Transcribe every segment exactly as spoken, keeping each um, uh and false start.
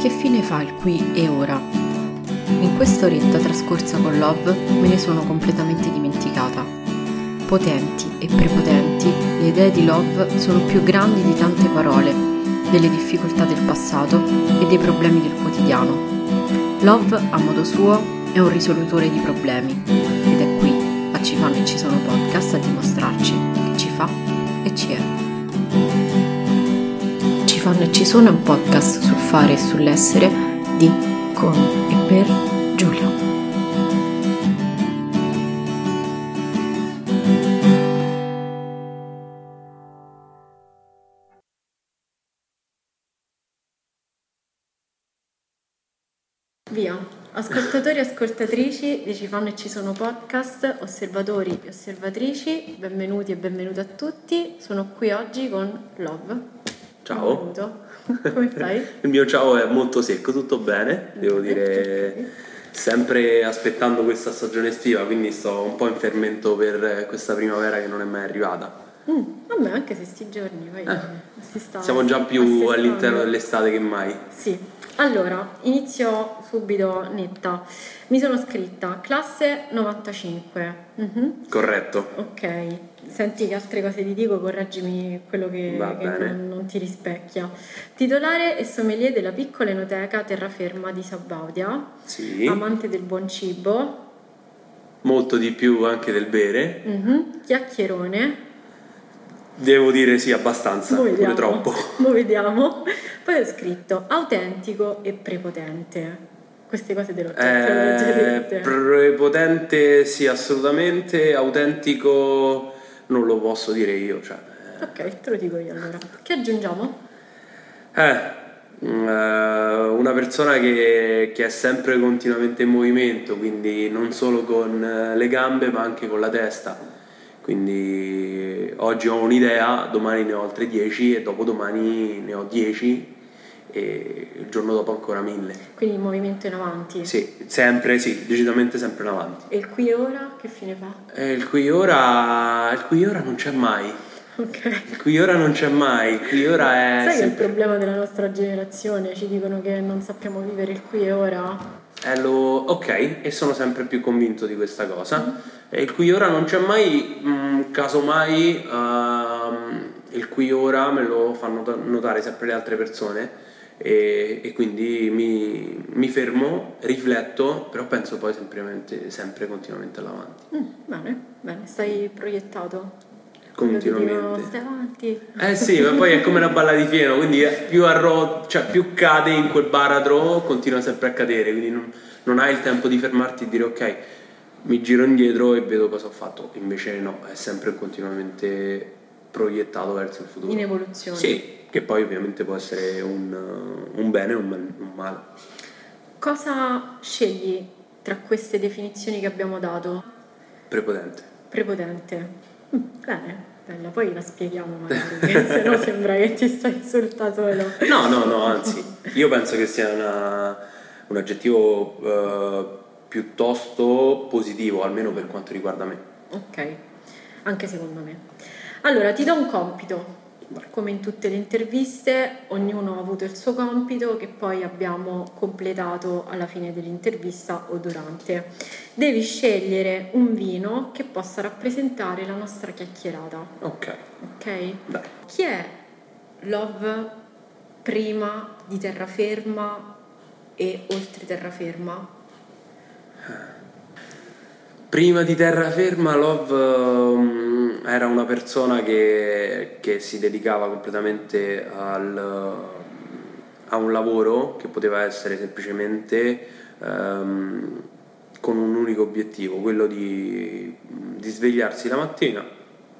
che fine fa il qui e ora? In questa oretta trascorsa con Love me ne sono completamente dimenticata. Potenti e prepotenti, le idee di Love sono più grandi di tante parole, delle difficoltà del passato e dei problemi del quotidiano. Love, a modo suo, è un risolutore di problemi ed è qui, a Ci Fanno e Ci Sono podcast, a dimostrarci che ci fa e ci è. Ci Fanno e Ci Sono è un podcast sul fare e sull'essere di, con e per Giulia. Via. Ascoltatori e ascoltatrici di Ci Fanno e Ci Sono podcast, osservatori e osservatrici, benvenuti e benvenute a tutti. Sono qui oggi con Love. Ciao, come stai? Il mio ciao è molto secco, tutto bene, devo dire, sempre aspettando questa stagione estiva, quindi sto un po' in fermento per questa primavera che non è mai arrivata. Mm, vabbè, anche se sti giorni, vai, eh, si sta, siamo già più all'interno dell'estate che mai. Sì, allora, inizio subito netta. Mi sono scritta, classe novantacinque. Mm-hmm. Corretto. Ok. Senti che altre cose ti dico, correggimi quello che, che non, non ti rispecchia. Titolare e sommelier della piccola enoteca Terraferma di Sabaudia. Sì. Amante del buon cibo. Molto di più anche del bere. Mm-hmm. Chiacchierone. Devo dire sì, abbastanza, pure troppo. Lo vediamo. Poi ho scritto autentico e prepotente. Queste cose te l'ho eh, prepotente sì, assolutamente. Autentico non lo posso dire io, cioè. Ok, te lo dico io allora. Che aggiungiamo? Eh, una persona che, che è sempre continuamente in movimento, quindi non solo con le gambe ma anche con la testa. Quindi oggi ho un'idea, domani ne ho altre dieci e dopodomani ne ho dieci e il giorno dopo ancora mille. Quindi il movimento in avanti. Sì, sempre, sì, decisamente sempre in avanti. E il qui ora che fine fa? Eh, il qui ora, il qui ora non c'è mai. Okay. Il qui ora non c'è mai, il qui ora è... Sai sempre... che è il problema della nostra generazione, ci dicono che non sappiamo vivere il qui e ora... Eh, lo... ok, e sono sempre più convinto di questa cosa. Mm. E il cui ora non c'è mai, mh, casomai uh, il cui ora me lo fanno notare sempre le altre persone e, e quindi mi, mi fermo, rifletto, però penso poi sempre, sempre continuamente all'avanti. Mm, bene, bene, stai proiettato continuamente. Stai avanti. Eh sì, ma poi è come una balla di fieno, quindi più, arro- cioè più cade in quel baratro, continua sempre a cadere, quindi non, non hai il tempo di fermarti e dire ok, mi giro indietro e vedo cosa ho fatto. Invece no, è sempre continuamente proiettato verso il futuro. In evoluzione. Sì, che poi ovviamente può essere un, un bene o un, un male. Cosa scegli tra queste definizioni che abbiamo dato? Prepotente. Prepotente. Bene, bella, poi la spieghiamo magari, che se no sembra che ti stai insultando solo. No, no, no, anzi, io penso che sia una, un aggettivo eh, piuttosto positivo, almeno per quanto riguarda me. Ok, anche secondo me. Allora, ti do un compito. Come in tutte le interviste, ognuno ha avuto il suo compito che poi abbiamo completato alla fine dell'intervista o durante. Devi scegliere un vino che possa rappresentare la nostra chiacchierata. Ok. Ok? Dai. Chi è Love prima di Terraferma e oltre Terraferma? Prima di Terraferma Love um, era una persona che, che si dedicava completamente al, a un lavoro che poteva essere semplicemente um, con un unico obiettivo, quello di, di svegliarsi la mattina,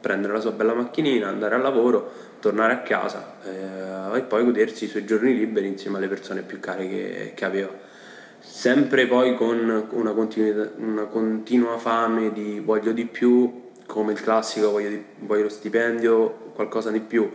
prendere la sua bella macchinina, andare al lavoro, tornare a casa eh, e poi godersi i suoi giorni liberi insieme alle persone più care che, che aveva. Sempre poi con una, continu- una continua fame di voglio di più, come il classico voglio, di- voglio lo stipendio, qualcosa di più,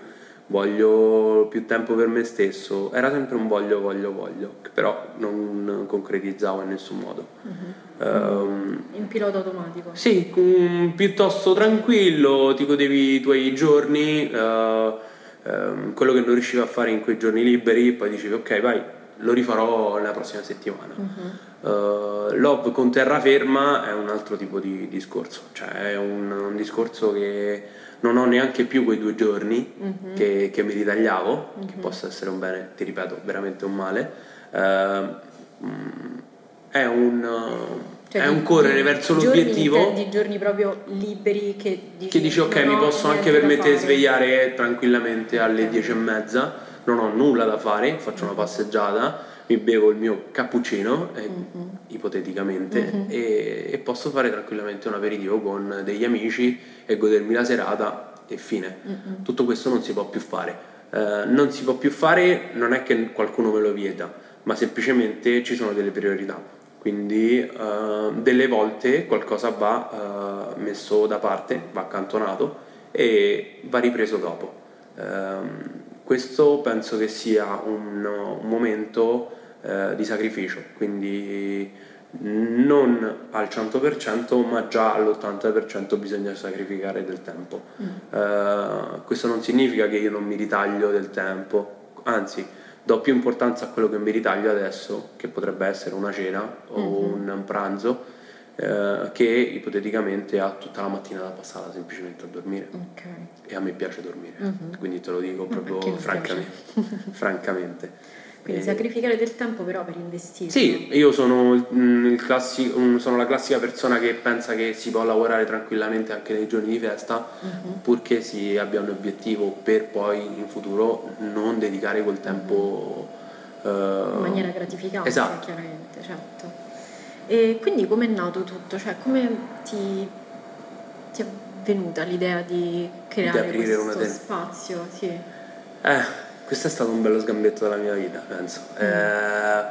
voglio più tempo per me stesso. Era sempre un voglio, voglio, voglio, che però non concretizzavo in nessun modo. Uh-huh. Um, in pilota automatico? Sì, um, piuttosto tranquillo, ti godevi i tuoi giorni, uh, um, quello che non riuscivi a fare in quei giorni liberi, poi dicevi ok vai, lo rifarò la prossima settimana. Uh-huh. uh, Love con Terraferma è un altro tipo di discorso, cioè è un, un discorso che non ho neanche più quei due giorni uh-huh. che, che mi ritagliavo, uh-huh. che possa essere un bene, ti ripeto, veramente un male. Uh, è un uh, cioè è di, un correre di, verso giorni, l'obiettivo di giorni proprio liberi che dici, che dici ok, mi posso anche permettere di svegliare tranquillamente alle dieci e mezza, non ho nulla da fare, faccio una passeggiata, mi bevo il mio cappuccino, eh, mm-hmm. ipoteticamente, mm-hmm. e, e posso fare tranquillamente un aperitivo con degli amici e godermi la serata e fine. Mm-hmm. Tutto questo non si può più fare. Eh, non si può più fare, non è che qualcuno me lo vieta, ma semplicemente ci sono delle priorità. Quindi eh, delle volte qualcosa va eh, messo da parte, va accantonato e va ripreso dopo. Eh, Questo penso che sia un, un momento eh, di sacrificio, quindi non al cento per cento ma già all'ottanta per cento bisogna sacrificare del tempo. Mm. Eh, questo non significa che io non mi ritaglio del tempo, anzi do più importanza a quello che mi ritaglio adesso, che potrebbe essere una cena o mm-hmm. un pranzo, eh, che ipoteticamente ha tutta la mattina da passare semplicemente a dormire. Okay. E a me piace dormire, mm-hmm. quindi te lo dico proprio francamente, francamente. Quindi eh. sacrificare del tempo però per investire. Sì, io sono, il classi- sono la classica persona che pensa che si può lavorare tranquillamente anche nei giorni di festa, mm-hmm. purché si abbia un obiettivo per poi in futuro non dedicare quel tempo mm-hmm. uh... in maniera gratificante. Esatto. Chiaramente, certo. E quindi com'è nato tutto? Cioè, come ti, ti è venuta l'idea di creare di questo una ten- spazio? Sì. Eh, questo è stato un bello sgambetto della mia vita, penso. Mm. Eh,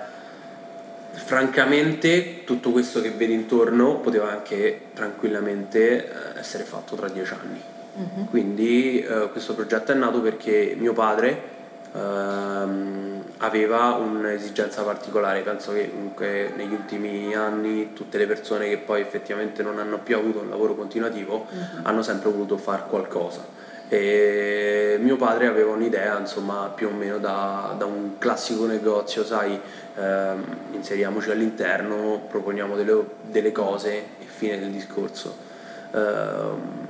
francamente, tutto questo che vedi intorno poteva anche tranquillamente essere fatto tra dieci anni. Mm-hmm. Quindi eh, questo progetto è nato perché mio padre Uh, aveva un'esigenza particolare. Penso che comunque negli ultimi anni tutte le persone che poi effettivamente non hanno più avuto un lavoro continuativo uh-huh. hanno sempre voluto far qualcosa, e mio padre aveva un'idea, insomma, più o meno da, da un classico negozio, sai, ehm, inseriamoci all'interno, proponiamo delle, delle cose e fine del discorso. Uh,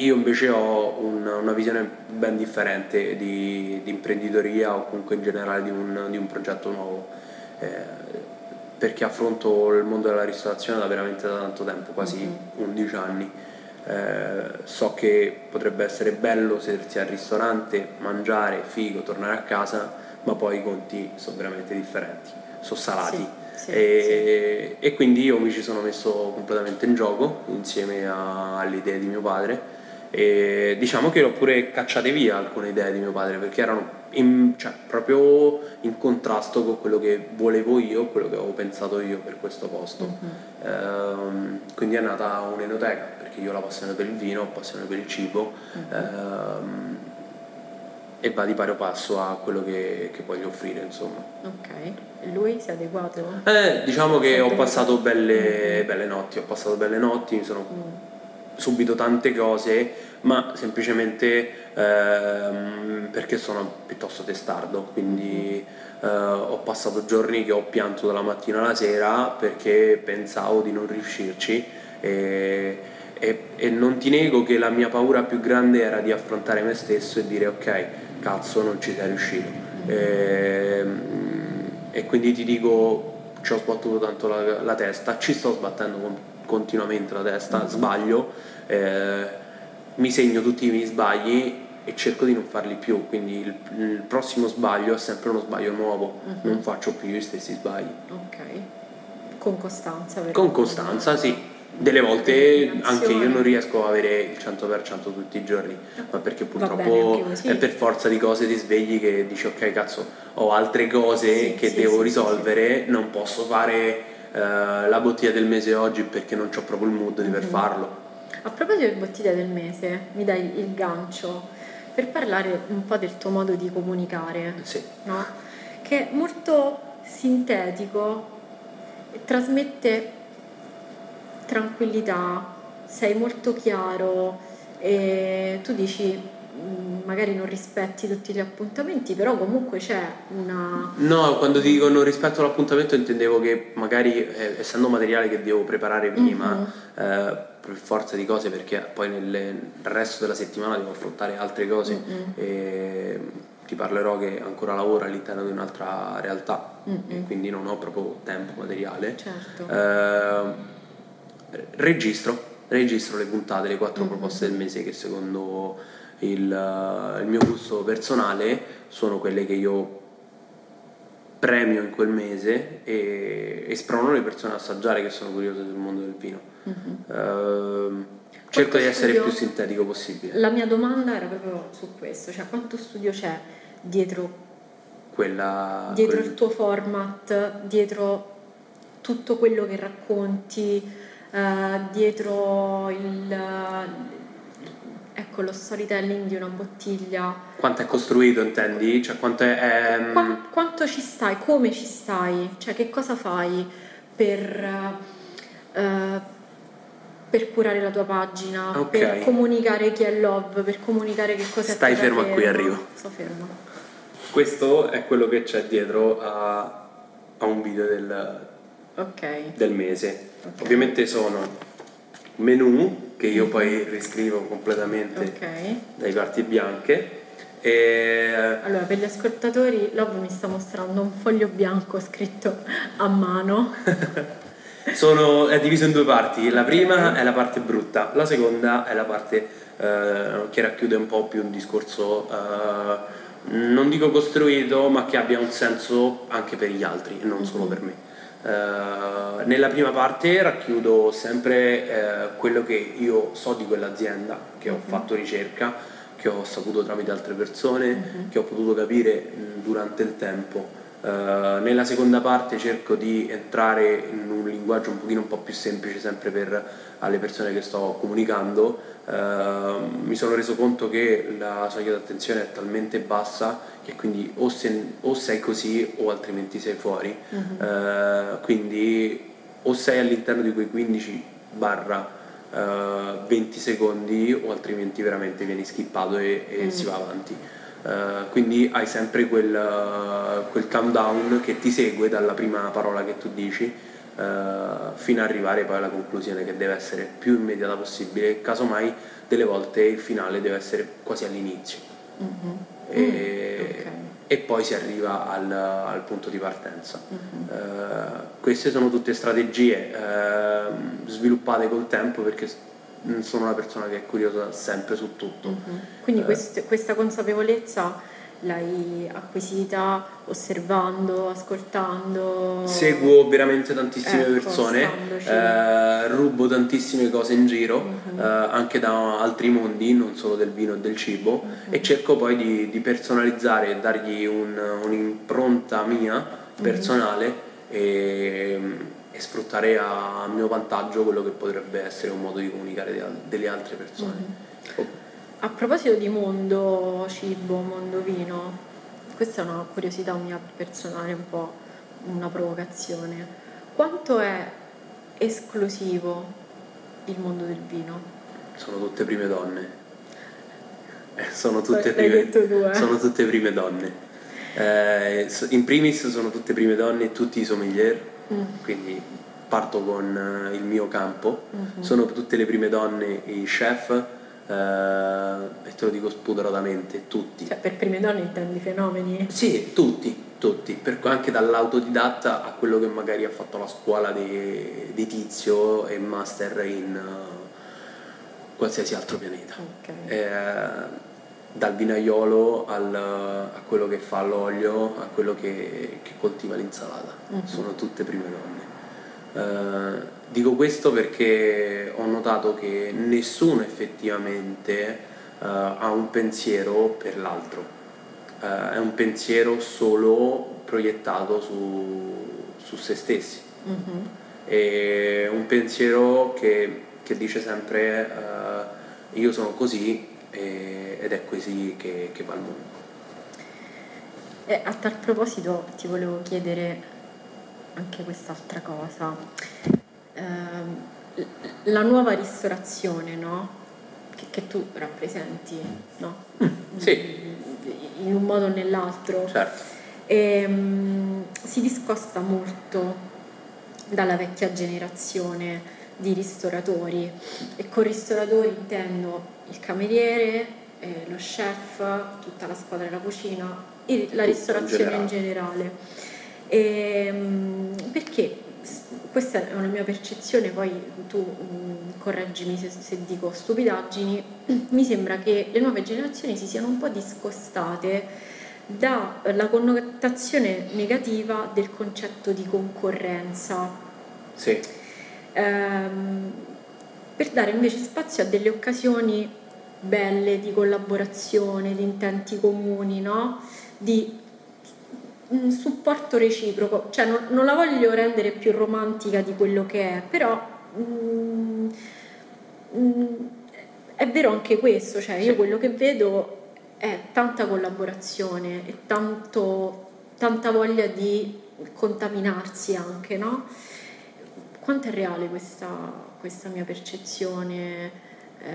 Io invece ho un, una visione ben differente di, di imprenditoria, o comunque in generale di un, di un progetto nuovo, eh, perché affronto il mondo della ristorazione da veramente da tanto tempo, quasi mm-hmm. undici anni. Eh, so che potrebbe essere bello sedersi al ristorante, mangiare, figo, tornare a casa, ma poi i conti sono veramente differenti, sono salati. Sì. Sì, e, sì. e quindi io mi ci sono messo completamente in gioco insieme a, alle idee di mio padre, e diciamo che l'ho pure cacciate via alcune idee di mio padre perché erano in, cioè, proprio in contrasto con quello che volevo io, quello che avevo pensato io per questo posto. Uh-huh. ehm, quindi è nata un'enoteca, perché io ho la passione per il vino, ho passione per il cibo, uh-huh. ehm, e va di pari passo a quello che, che voglio offrire, insomma. Ok, lui si è adeguato? Eh, diciamo che ho passato belle, belle notti, ho passato belle notti, mi sono mm. subito tante cose, ma semplicemente ehm, perché sono piuttosto testardo, quindi mm. eh, ho passato giorni che ho pianto dalla mattina alla sera perché pensavo di non riuscirci. E E, e non ti nego che la mia paura più grande era di affrontare me stesso e dire ok, cazzo, non ci sei riuscito. E, e quindi ti dico, ci ho sbattuto tanto la, la testa, ci sto sbattendo con, continuamente la testa, mm-hmm. sbaglio, eh, mi segno tutti i miei sbagli e cerco di non farli più, quindi il, il prossimo sbaglio è sempre uno sglio nuovo, mm-hmm. non faccio più gli stessi sbagli. Ok, con costanza. Con costanza, sì. Delle volte anche io non riesco a avere il cento per cento tutti i giorni, ma perché purtroppo è per forza di cose ti svegli che dici ok, cazzo, ho altre cose sì, che sì, devo sì, risolvere, sì, sì. non posso fare uh, la bottiglia del mese oggi perché non c'ho proprio il mood di per mm-hmm. farlo. A proposito di bottiglia del mese, mi dai il gancio per parlare un po' del tuo modo di comunicare, sì. no? Che è molto sintetico e trasmette tranquillità, sei molto chiaro e tu dici magari non rispetti tutti gli appuntamenti, però comunque c'è una... No, quando dico non rispetto l'appuntamento intendevo che magari, eh, essendo materiale che devo preparare prima, mm-hmm. eh, per forza di cose, perché poi nel resto della settimana devo affrontare altre cose, mm-hmm. e ti parlerò che ancora lavoro all'interno di un'altra realtà, mm-hmm. e quindi non ho proprio tempo materiale. Certo. Eh, registro, registro le puntate, le quattro mm-hmm. proposte del mese che secondo... Il, uh, il mio gusto personale sono quelle che io premio in quel mese e, e sprono le persone a assaggiare che sono curiose del mondo del vino. Mm-hmm. uh, cerco di essere studio... più sintetico possibile. La mia domanda era proprio su questo, cioè quanto studio c'è dietro quella dietro quel... il tuo format, dietro tutto quello che racconti, uh, dietro il ecco lo storytelling di una bottiglia, quanto è costruito, intendi? Cioè quanto è ehm... Qua, quanto ci stai, come ci stai, cioè che cosa fai per eh, per curare la tua pagina, okay. per comunicare chi è Love, per comunicare che cosa stai è fermo a cui arrivo. Sto fermo. Questo è quello che c'è dietro a, a un video del okay. del mese. Okay. Ovviamente sono menù che io poi riscrivo completamente okay. dai parti bianche. E... Allora, per gli ascoltatori, Love mi sta mostrando un foglio bianco scritto a mano. Sono, è diviso in due parti, la prima è la parte brutta, la seconda è la parte eh, che racchiude un po' più un discorso, eh, non dico costruito, ma che abbia un senso anche per gli altri e non solo per me. Uh, nella prima parte racchiudo sempre uh, quello che io so di quell'azienda, che ho mm-hmm. fatto ricerca, che ho saputo tramite altre persone, mm-hmm. che ho potuto capire mh, durante il tempo. Uh, nella seconda parte cerco di entrare in un linguaggio un pochino un po' più semplice, sempre per alle persone che sto comunicando. Uh, mi sono reso conto che la soglia d'attenzione è talmente bassa che quindi o, se, o sei così o altrimenti sei fuori. Uh-huh. Uh, quindi o sei all'interno di quei quindici barra venti secondi o altrimenti veramente vieni skippato e, e uh-huh. si va avanti. Uh, quindi hai sempre quel, uh, quel countdown che ti segue dalla prima parola che tu dici uh, fino ad arrivare poi alla conclusione, che deve essere più immediata possibile, casomai delle volte il finale deve essere quasi all'inizio. Uh-huh. E, okay. e poi si arriva al, al punto di partenza. Uh-huh. Uh, queste sono tutte strategie uh, sviluppate col tempo, perché sono una persona che è curiosa sempre su tutto. Uh-huh. Quindi uh, quest- questa consapevolezza l'hai acquisita osservando, ascoltando? Seguo veramente tantissime ecco, persone, eh, rubo tantissime cose in giro, uh-huh. eh, anche da altri mondi, non solo del vino e del cibo, uh-huh. e cerco poi di, di personalizzare e dargli un, un'impronta mia personale, uh-huh. e, e sfruttare a mio vantaggio quello che potrebbe essere un modo di comunicare de, delle altre persone. Uh-huh. Oh. A proposito di mondo cibo, mondo vino, questa è una curiosità mia personale, un po' una provocazione. Quanto è esclusivo il mondo del vino? Sono tutte prime donne. Sono tutte prime, tu, eh? sono tutte prime donne. Eh, in primis sono tutte prime donne e tutti i sommelier, mm. quindi parto con il mio campo. Mm-hmm. Sono tutte le prime donne i chef. Uh, e te lo dico spudoratamente, tutti. Cioè, per prime donne intendi fenomeni? Sì, tutti, tutti, per, anche dall'autodidatta a quello che magari ha fatto la scuola di, di tizio e master in uh, qualsiasi altro pianeta. Okay. Uh, dal vinaiolo al, a quello che fa l'olio, a quello che, che coltiva l'insalata. Uh-huh. Sono tutte prime donne. Uh, Dico questo perché ho notato che nessuno effettivamente uh, ha un pensiero per l'altro, uh, è un pensiero solo proiettato su, su se stessi, mm-hmm. è un pensiero che, che dice sempre uh, io sono così e, ed è così che, che va il mondo. E a tal proposito ti volevo chiedere anche quest'altra cosa. La nuova ristorazione, no? che, che tu rappresenti, no? Mm, sì. In un modo o nell'altro. Certo. E, um, si discosta molto dalla vecchia generazione di ristoratori, e con ristoratori intendo il cameriere, eh, lo chef, tutta la squadra della cucina, il, la ristorazione in generale, in generale. E, perché questa è una mia percezione, poi tu mh, correggimi se, se dico stupidaggini, mi sembra che le nuove generazioni si siano un po' discostate dalla connotazione negativa del concetto di concorrenza. Sì. Ehm, per dare invece spazio a delle occasioni belle di collaborazione, di intenti comuni, no? Di un supporto reciproco, cioè non, non la voglio rendere più romantica di quello che è, però mm, mm, è vero anche questo, cioè io quello che vedo è tanta collaborazione e tanto, tanta voglia di contaminarsi anche, no? Quanto è reale questa, questa mia percezione? Eh,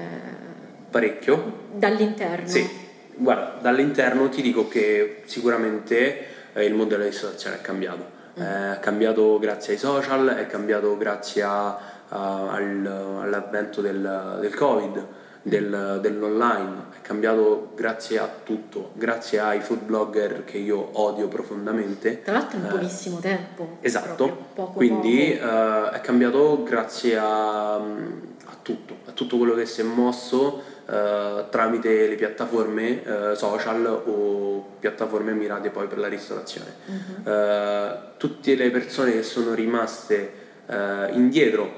Parecchio. Dall'interno? Sì, guarda, dall'interno ti dico che sicuramente eh, il mondo della ristorazione è cambiato. Mm. Eh, è cambiato grazie ai social, è cambiato grazie a, uh, al, all'avvento del, del Covid, del, dell'online, è cambiato grazie a tutto, grazie ai food blogger che io odio profondamente, tra l'altro in pochissimo eh, tempo, esatto, proprio, poco, quindi poco. Eh, è cambiato grazie a, a tutto a tutto quello che si è mosso eh, tramite le piattaforme eh, social o piattaforme mirate poi per la ristorazione. Uh-huh. Eh, tutte le persone che sono rimaste eh, indietro,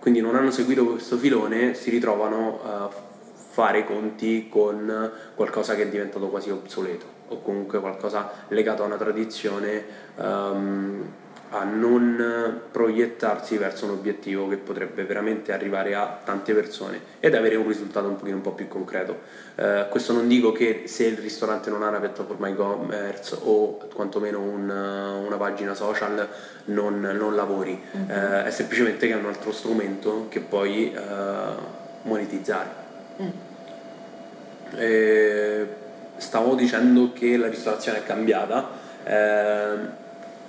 quindi non hanno seguito questo filone, si ritrovano a eh, fare i conti con qualcosa che è diventato quasi obsoleto, o comunque qualcosa legato a una tradizione, um, a non proiettarsi verso un obiettivo che potrebbe veramente arrivare a tante persone ed avere un risultato un pochino un po' più concreto. Uh, questo non dico che se il ristorante non ha una piattaforma e-commerce o quantomeno un, una pagina social non, non lavori, uh-huh. uh, è semplicemente che è un altro strumento che puoi uh, monetizzare. Mm. Eh, stavo dicendo che la ristorazione è cambiata. Eh,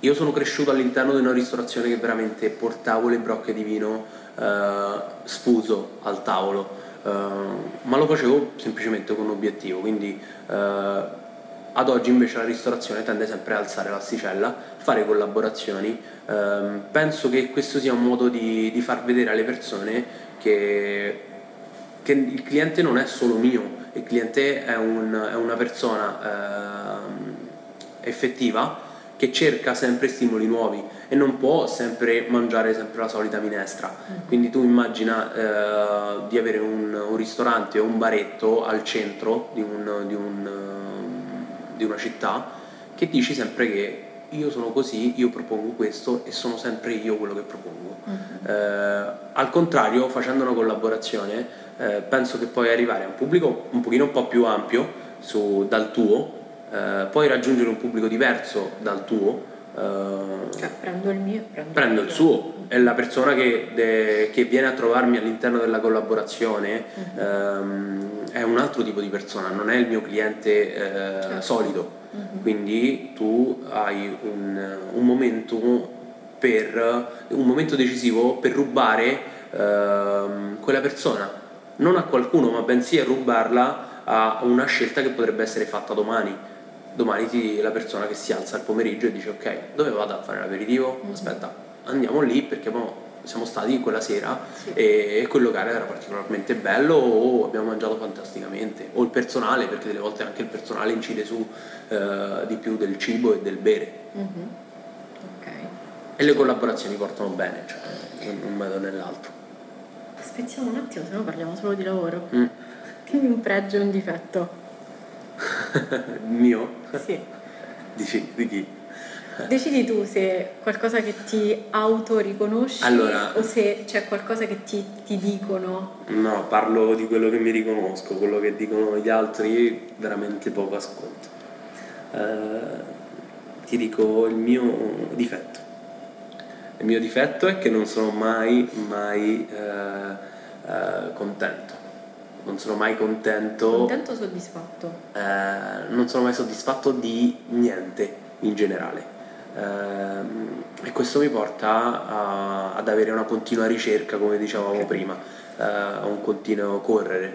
io sono cresciuto all'interno di una ristorazione che veramente portavo le brocche di vino eh, sfuso al tavolo, eh, ma lo facevo semplicemente con un obiettivo, quindi eh, ad oggi invece la ristorazione tende sempre a alzare l'asticella, fare collaborazioni. Eh, penso che questo sia un modo di, di far vedere alle persone che che il cliente non è solo mio, il cliente è, un, è una persona eh, effettiva che cerca sempre stimoli nuovi e non può sempre mangiare sempre la solita minestra. Mm. Quindi tu immagina eh, di avere un, un ristorante o un baretto al centro di, un, di, un, di una città che dici sempre che io sono così, io propongo questo e sono sempre io quello che propongo. Mm. Eh, al contrario, facendo una collaborazione Eh, penso che puoi arrivare a un pubblico un pochino un po' più ampio su, dal tuo, eh, puoi raggiungere un pubblico diverso dal tuo. Eh, prendo il mio, prendo, prendo il, il suo. È la persona che, de, che viene a trovarmi all'interno della collaborazione, uh-huh. ehm, è un altro tipo di persona, non è il mio cliente eh, certo. solido. Uh-huh. Quindi tu hai un, un momento per un momento decisivo per rubare ehm, quella persona. Non a qualcuno, ma bensì a rubarla a una scelta che potrebbe essere fatta domani. Domani ti, la persona che si alza al pomeriggio e dice: ok, dove vado a fare l'aperitivo? Mm-hmm. Aspetta, andiamo lì perché boh, siamo stati quella sera, sì. e, e quel locale era particolarmente bello, o abbiamo mangiato fantasticamente, o il personale, perché delle volte anche il personale incide su eh, di più del cibo e del bere. Mm-hmm. Okay. E le collaborazioni portano bene, cioè in un modo o nell'altro. Spezziamo un attimo, se no parliamo solo di lavoro. Mm. Dimmi un pregio e un difetto. Mio? Sì. Dici, di chi? Decidi tu se qualcosa che ti autoriconosci, allora, o se c'è qualcosa che ti, ti dicono. No, parlo di quello che mi riconosco, quello che dicono gli altri veramente poco ascolto. Uh, ti dico il mio difetto. Il mio difetto è che non sono mai, mai eh, eh, contento. non sono mai contento. Contento o soddisfatto? Eh, non sono mai soddisfatto di niente in generale. Eh, e questo mi porta a, ad avere una continua ricerca, come dicevamo okay. prima, eh, a un continuo correre.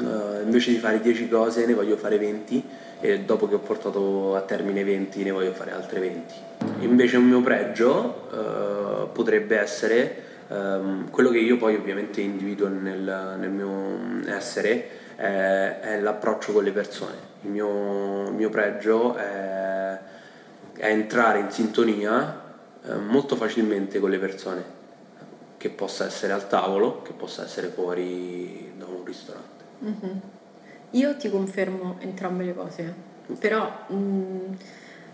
Mm-hmm. Eh, invece di fare dieci cose ne voglio fare venti, e dopo che ho portato a termine venti ne voglio fare altre venti. Invece un mio pregio eh, potrebbe essere Um, quello che io poi ovviamente individuo nel, nel mio essere è, è l'approccio con le persone. Il mio, mio pregio è, è entrare in sintonia eh, molto facilmente con le persone, che possa essere al tavolo, che possa essere fuori da un ristorante. Mm-hmm. Io ti confermo entrambe le cose, però mh,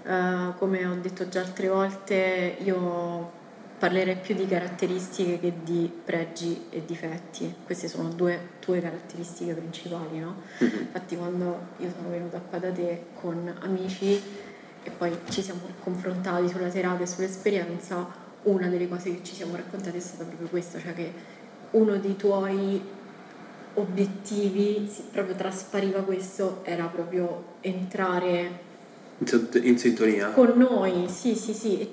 uh, come ho detto già altre volte, io parlerei più di caratteristiche che di pregi e difetti. Queste sono due tue caratteristiche principali, no? Mm-hmm. Infatti quando io sono venuta qua da te con amici e poi ci siamo confrontati sulla serata e sull'esperienza, una delle cose che ci siamo raccontate è stata proprio questa, cioè che uno dei tuoi obiettivi, proprio traspariva questo, era proprio entrare in sintonia con noi, sì sì sì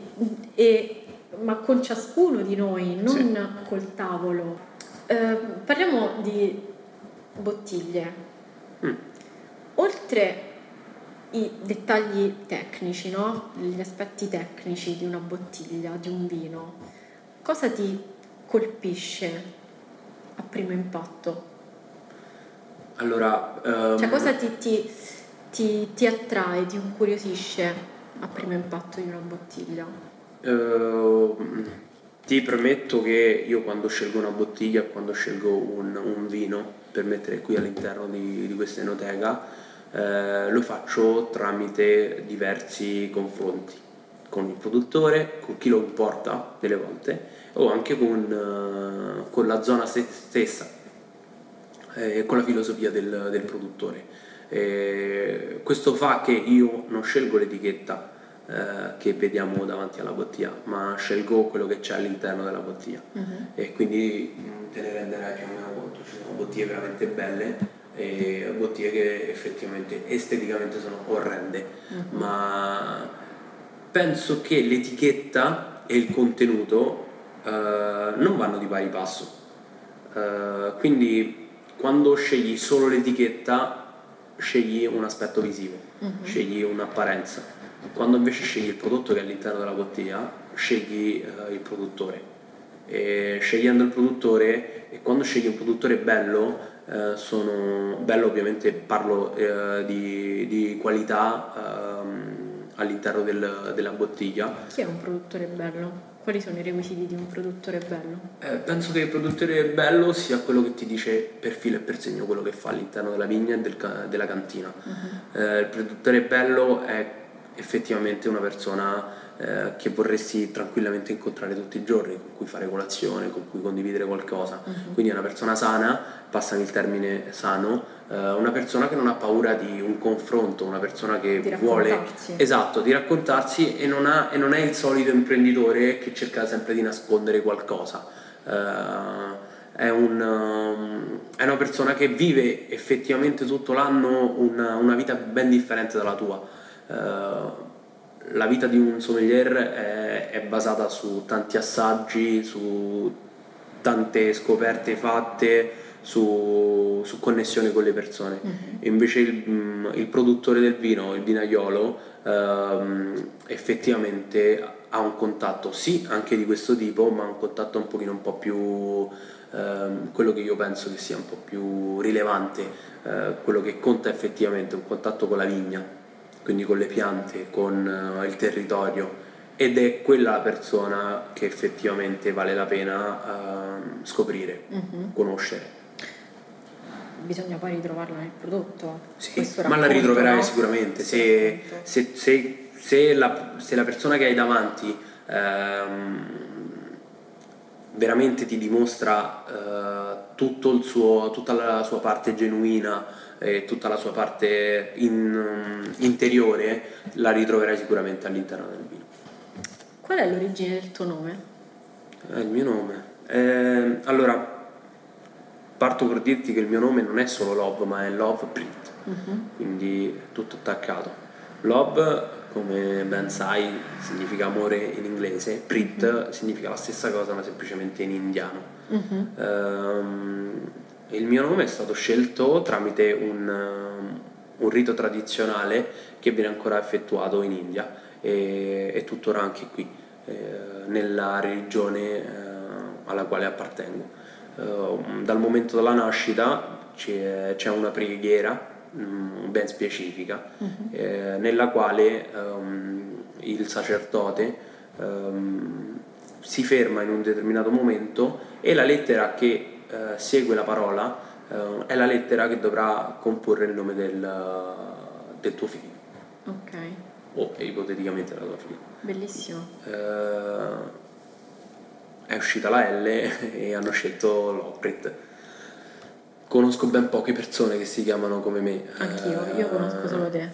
e ma con ciascuno di noi, non sì. col tavolo. Eh, parliamo di bottiglie. Mm. Oltre i dettagli tecnici, no? Gli aspetti tecnici di una bottiglia, di un vino, cosa ti colpisce a primo impatto? Allora, um... cioè cosa ti, ti, ti, ti attrae, ti incuriosisce a primo impatto di una bottiglia? Uh, ti prometto che io quando scelgo una bottiglia, quando scelgo un, un vino per mettere qui all'interno di, di questa enoteca, eh, lo faccio tramite diversi confronti con il produttore, con chi lo importa delle volte, o anche con, uh, con la zona stessa e eh, con la filosofia del, del produttore. Eh, questo fa che io non scelgo l'etichetta che vediamo davanti alla bottiglia, ma scelgo quello che c'è all'interno della bottiglia. Uh-huh. E quindi te ne renderai più o meno conto. Ci sono bottiglie veramente belle e bottiglie che effettivamente esteticamente sono orrende. Uh-huh. Ma penso che l'etichetta e il contenuto uh, non vanno di pari passo, uh, quindi quando scegli solo l'etichetta scegli un aspetto visivo. Uh-huh. Scegli un'apparenza. Quando invece scegli il prodotto che è all'interno della bottiglia, scegli uh, il produttore, e scegliendo il produttore, e quando scegli un produttore bello, uh, sono bello ovviamente parlo uh, di, di qualità um, all'interno del, della bottiglia. Chi è un produttore bello? Quali sono i requisiti di un produttore bello? Eh, penso che il produttore bello sia quello che ti dice per filo e per segno quello che fa all'interno della vigna e del, della cantina. Uh-huh. Eh, il produttore bello è effettivamente una persona eh, che vorresti tranquillamente incontrare tutti i giorni, con cui fare colazione, con cui condividere qualcosa. Uh-huh. Quindi è una persona sana, passami il termine sano, eh, una persona che non ha paura di un confronto, una persona che di vuole esatto, di raccontarsi e non, ha, e non è il solito imprenditore che cerca sempre di nascondere qualcosa. Eh, è, un, um, è una persona che vive effettivamente tutto l'anno una, una vita ben differente dalla tua. Uh, la vita di un sommelier è, è basata su tanti assaggi, su tante scoperte fatte, su, su connessione con le persone. Mm-hmm. Invece il, il produttore del vino, il vinaiolo, uh, effettivamente ha un contatto sì anche di questo tipo, ma un contatto un pochino un po' più uh, quello che io penso che sia un po' più rilevante, uh, quello che conta effettivamente, un contatto con la vigna, quindi con le piante, con uh, il territorio, ed è quella la persona che effettivamente vale la pena uh, scoprire, mm-hmm. conoscere. Bisogna poi ritrovarla nel prodotto. Sì, racconto, ma la ritroverai no? sicuramente se, se, se, se, la, se la persona che hai davanti ehm, veramente ti dimostra eh, tutto il suo, tutta la sua parte genuina e tutta la sua parte in, interiore, la ritroverai sicuramente all'interno del vino. Qual è l'origine del tuo nome? Eh, il mio nome? Eh, allora, Parto per dirti che il mio nome non è solo Love, ma è Love Prit, uh-huh. Quindi tutto attaccato. Love, come ben sai, significa amore in inglese, Prit uh-huh. significa la stessa cosa ma semplicemente in indiano. Uh-huh. Um, il mio nome è stato scelto tramite un, un rito tradizionale che viene ancora effettuato in India e, e tuttora anche qui, eh, nella religione eh, alla quale appartengo. Uh, dal momento della nascita c'è, c'è una preghiera mh, ben specifica uh-huh. eh, nella quale um, il sacerdote um, si ferma in un determinato momento e la lettera che uh, segue la parola uh, è la lettera che dovrà comporre il nome del, del tuo figlio, ok, o ipoteticamente la tua figlia. Bellissimo. Uh, è uscita la L e hanno scelto Love Prit. Conosco ben poche persone che si chiamano come me. Anch'io, io conosco solo te.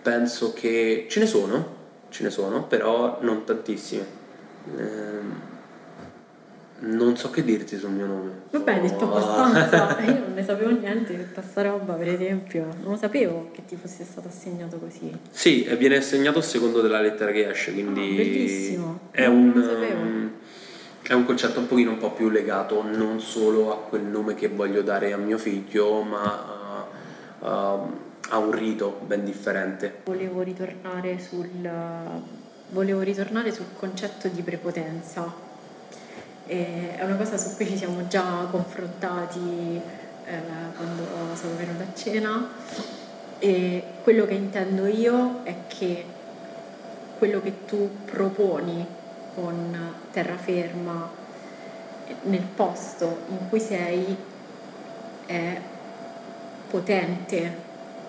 Penso che ce ne sono, ce ne sono, però non tantissime. Non so che dirti sul mio nome. Vabbè, detto oh. abbastanza. Io non ne sapevo niente di tutta sta roba, per esempio. Non lo sapevo che ti fosse stato assegnato così. Sì, viene assegnato secondo della lettera che esce, quindi... Oh, bellissimo. È un... Non lo sapevo. È un concetto un pochino un po' più legato non solo a quel nome che voglio dare a mio figlio, ma a, a, a un rito ben differente. Volevo ritornare sul, volevo ritornare sul concetto di prepotenza. E è una cosa su cui ci siamo già confrontati eh, quando sono venuta a cena, e quello che intendo io è che quello che tu proponi con terraferma nel posto in cui sei è potente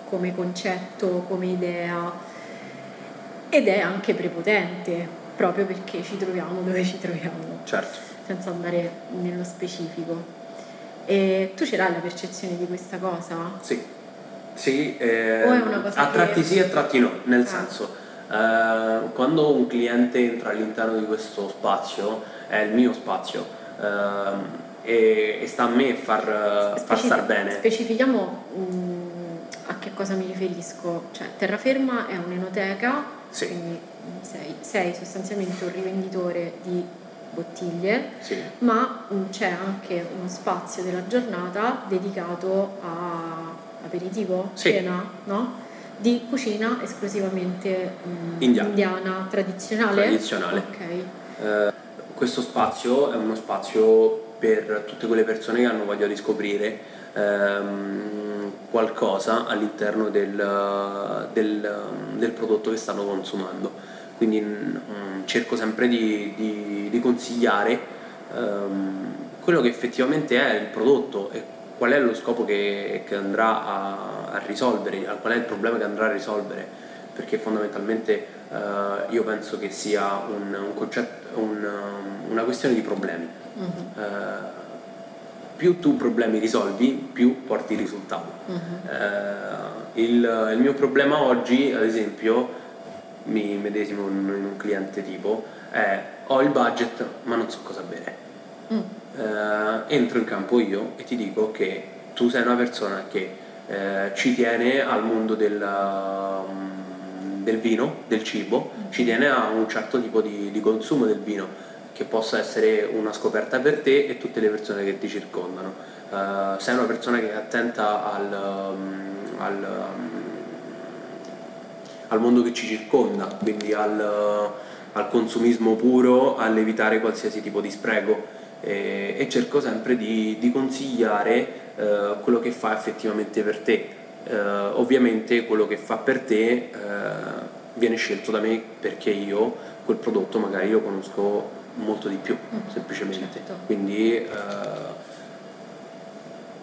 come concetto, come idea, ed è anche prepotente proprio perché ci troviamo dove ci troviamo, certo, senza andare nello specifico. E tu ce l'hai la percezione di questa cosa? Sì, sì, eh, o è una cosa a tratti che... sì, a tratti no, nel eh. senso... Uh, quando un cliente entra all'interno di questo spazio è il mio spazio uh, e, e sta a me far, Specific- far star bene. Specifichiamo um, a che cosa mi riferisco, cioè Terraferma è un'enoteca, sì. Quindi sei, sei sostanzialmente un rivenditore di bottiglie, sì. Ma um, c'è anche uno spazio della giornata dedicato a aperitivo, sì. Cena, no? Di cucina esclusivamente um, indiana. indiana, tradizionale? Tradizionale. Okay. Uh, questo spazio è uno spazio per tutte quelle persone che hanno voglia di scoprire um, qualcosa all'interno del, del, del prodotto che stanno consumando. Quindi um, cerco sempre di, di, di consigliare um, quello che effettivamente è il prodotto e qual è lo scopo che, che andrà a, a risolvere, qual è il problema che andrà a risolvere, perché fondamentalmente uh, io penso che sia un, un concetto, un, una questione di problemi. Uh-huh. Uh, più tu problemi risolvi, più porti risultato. Uh-huh. Uh, il, il mio problema oggi, ad esempio, mi medesimo in, in un cliente tipo, è ho il budget ma non so cosa bere. Mm. Uh, entro in campo io e ti dico che tu sei una persona che uh, ci tiene al mondo del, um, del vino, del cibo, mm. ci tiene a un certo tipo di, di consumo del vino che possa essere una scoperta per te e tutte le persone che ti circondano. Uh, sei una persona che è attenta al, um, al, um, al mondo che ci circonda, quindi al, uh, al consumismo puro, all'evitare qualsiasi tipo di spreco. E, e cerco sempre di, di consigliare eh, quello che fa effettivamente per te. Eh, ovviamente quello che fa per te eh, viene scelto da me perché io quel prodotto magari lo conosco molto di più, mm, semplicemente. Certo. Quindi eh,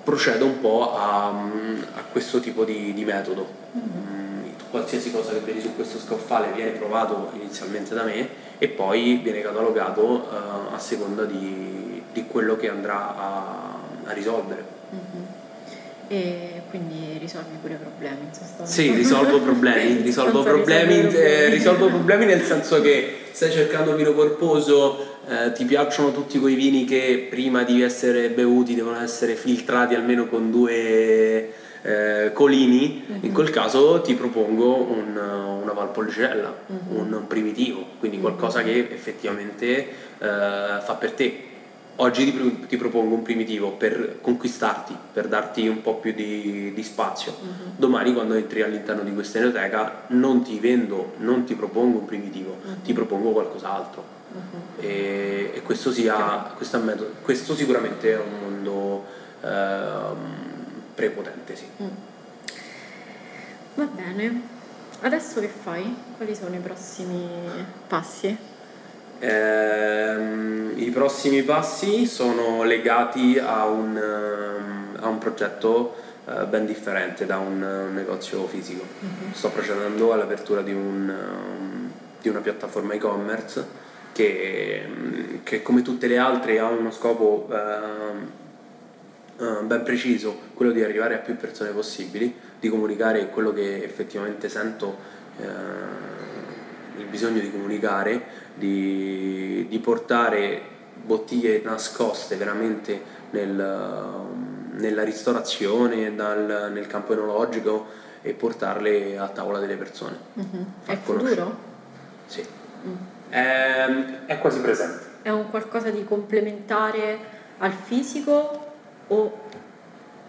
procedo un po' a, a questo tipo di, di metodo. Mm-hmm. Qualsiasi cosa che vedi su questo scaffale viene provato inizialmente da me e poi viene catalogato eh, a seconda di, di quello che andrà a, a risolvere. Mm-hmm. E quindi risolvi pure problemi in sostanza. Sì, risolvo problemi, risolvo problemi, eh, risolvo problemi nel senso che stai cercando un vino corposo, eh, ti piacciono tutti quei vini che prima di essere bevuti devono essere filtrati almeno con due eh, colini, mm-hmm. in quel caso ti propongo un, una Valpolicella, mm-hmm. un, un primitivo, quindi qualcosa che effettivamente eh, fa per te. Oggi ti, ti propongo un primitivo per conquistarti, per darti un po' più di, di spazio. Uh-huh. Domani quando entri all'interno di questa enoteca non ti vendo, non ti propongo un primitivo, uh-huh. ti propongo qualcos'altro. Uh-huh. E, e questo sia, questo, metodo, questo sicuramente è un mondo ehm, prepotente, sì. Mm. Va bene. Adesso che fai? Quali sono i prossimi passi? Eh, i prossimi passi sono legati a un, a un progetto eh, ben differente da un, un negozio fisico. Mm-hmm. Sto procedendo all'apertura di, un, um, di una piattaforma e-commerce che, che come tutte le altre ha uno scopo eh, eh, ben preciso, quello di arrivare a più persone possibili, di comunicare quello che effettivamente sento, eh, il bisogno di comunicare, Di, di portare bottiglie nascoste veramente nel, nella ristorazione, dal, nel campo enologico, e portarle a tavola delle persone. Mm-hmm. È il futuro? Sì. Mm. È, è quasi presente. È un qualcosa di complementare al fisico o...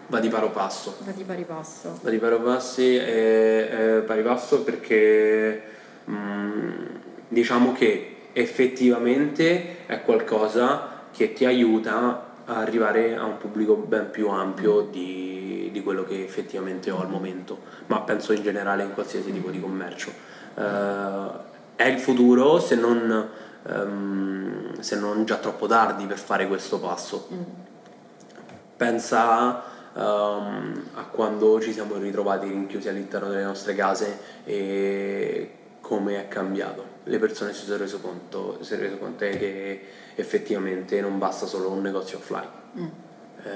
Va di pari passo. Va di pari passo. Va di pari passi è, è pari passo perché mm, diciamo che effettivamente è qualcosa che ti aiuta a arrivare a un pubblico ben più ampio di, di quello che effettivamente ho al momento, ma penso in generale in qualsiasi tipo di commercio. Uh, è il futuro, se non, um, se non già troppo tardi per fare questo passo. Pensa um, a quando ci siamo ritrovati rinchiusi all'interno delle nostre case e come è cambiato. Le persone si sono reso conto, si sono reso conto che effettivamente non basta solo un negozio offline. Mm. Eh,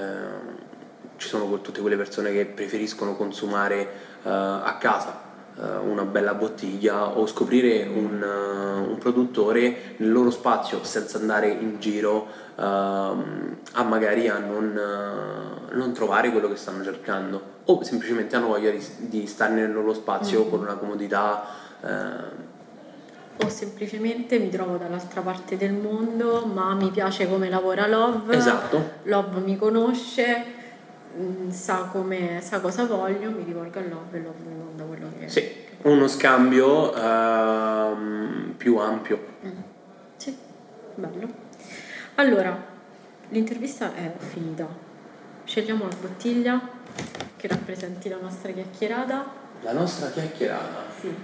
ci sono tutte quelle persone che preferiscono consumare eh, a casa eh, una bella bottiglia o scoprire un, uh, un produttore nel loro spazio senza andare in giro uh, a magari a non, uh, non trovare quello che stanno cercando, o semplicemente hanno voglia di, di stare nel loro spazio mm. con una comodità... Uh, o semplicemente mi trovo dall'altra parte del mondo ma mi piace come lavora Love. Esatto. Love mi conosce, sa, come, sa cosa voglio, mi rivolgo a Love e Love mi manda quello che... Sì, è uno scambio uh, più ampio. Sì, bello. Allora, l'intervista è finita. Scegliamo la bottiglia che rappresenti la nostra chiacchierata. La nostra chiacchierata? Sì.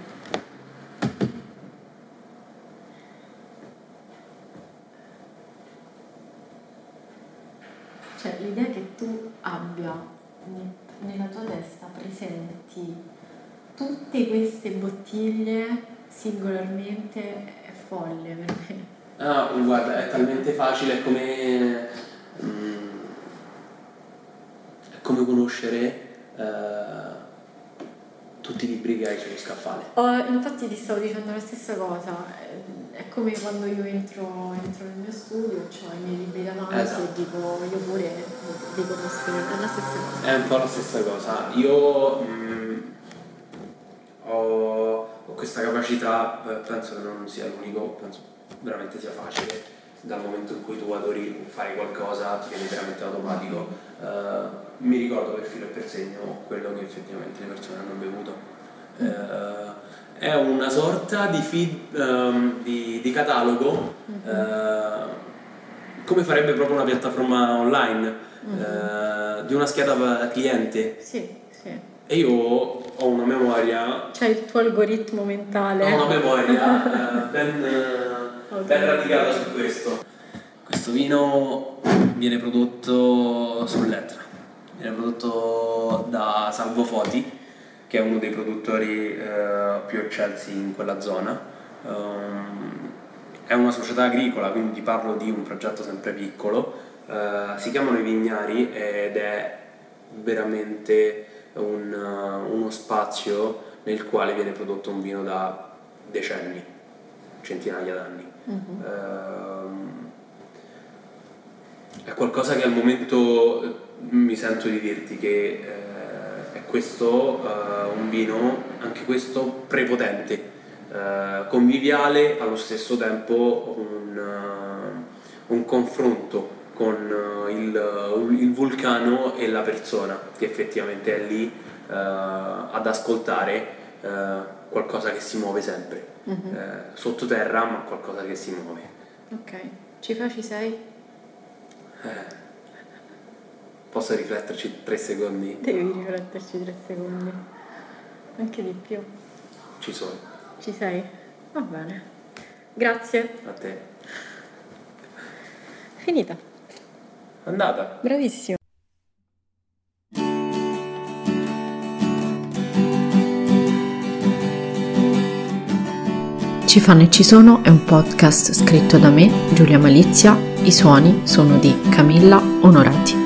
Cioè, l'idea che tu abbia nella tua testa presenti tutte queste bottiglie singolarmente è folle per me. Ah, guarda, è talmente facile, è come, mm, è come conoscere uh, tutti i libri che hai sullo scaffale. Oh, infatti ti stavo dicendo la stessa cosa. È come quando io entro, entro nel mio studio, ho cioè i miei libri davanti. Esatto. E dico, io pure li conosco, è la stessa cosa. È un po' la stessa cosa. Io mh, ho, ho questa capacità, penso che non sia l'unico, penso veramente sia facile, dal momento in cui tu adori fare qualcosa ti viene veramente automatico. Uh, mi ricordo per filo e per segno quello che effettivamente le persone hanno bevuto. Mm. Uh, È una sorta di, feed, um, di, di catalogo, uh-huh. uh, come farebbe proprio una piattaforma online, uh-huh. uh, di una scheda cliente. Sì, sì. E io ho una memoria... C'è il tuo algoritmo mentale. Ho una memoria uh, ben, okay. ben radicata su questo. Questo vino viene prodotto sull'Etna, viene prodotto da Salvo Foti, che è uno dei produttori eh, più eccelsi in quella zona. Um, è una società agricola, quindi parlo di un progetto sempre piccolo. Uh, si chiamano i Vignari ed è veramente uh, un, uno spazio nel quale viene prodotto un vino da decenni, centinaia d'anni. Mm-hmm. Eh, è qualcosa che al momento mi sento di dirti che eh, è questo eh, un vino, anche questo prepotente, eh, conviviale, allo stesso tempo un, uh, un confronto con uh, il, il vulcano e la persona che effettivamente è lì uh, ad ascoltare uh, qualcosa che si muove sempre, mm-hmm. eh, sottoterra, ma qualcosa che si muove. Ok, ci fa, ci sei? Eh. Posso rifletterci tre secondi? Devi rifletterci tre secondi, anche di più. Ci sono. Ci sei? Va bene. Grazie. A te. Finita. Andata. Bravissimo. Ci fanno e ci sono è un podcast scritto da me, Giulia Malizia. I suoni sono di Camilla Onorati.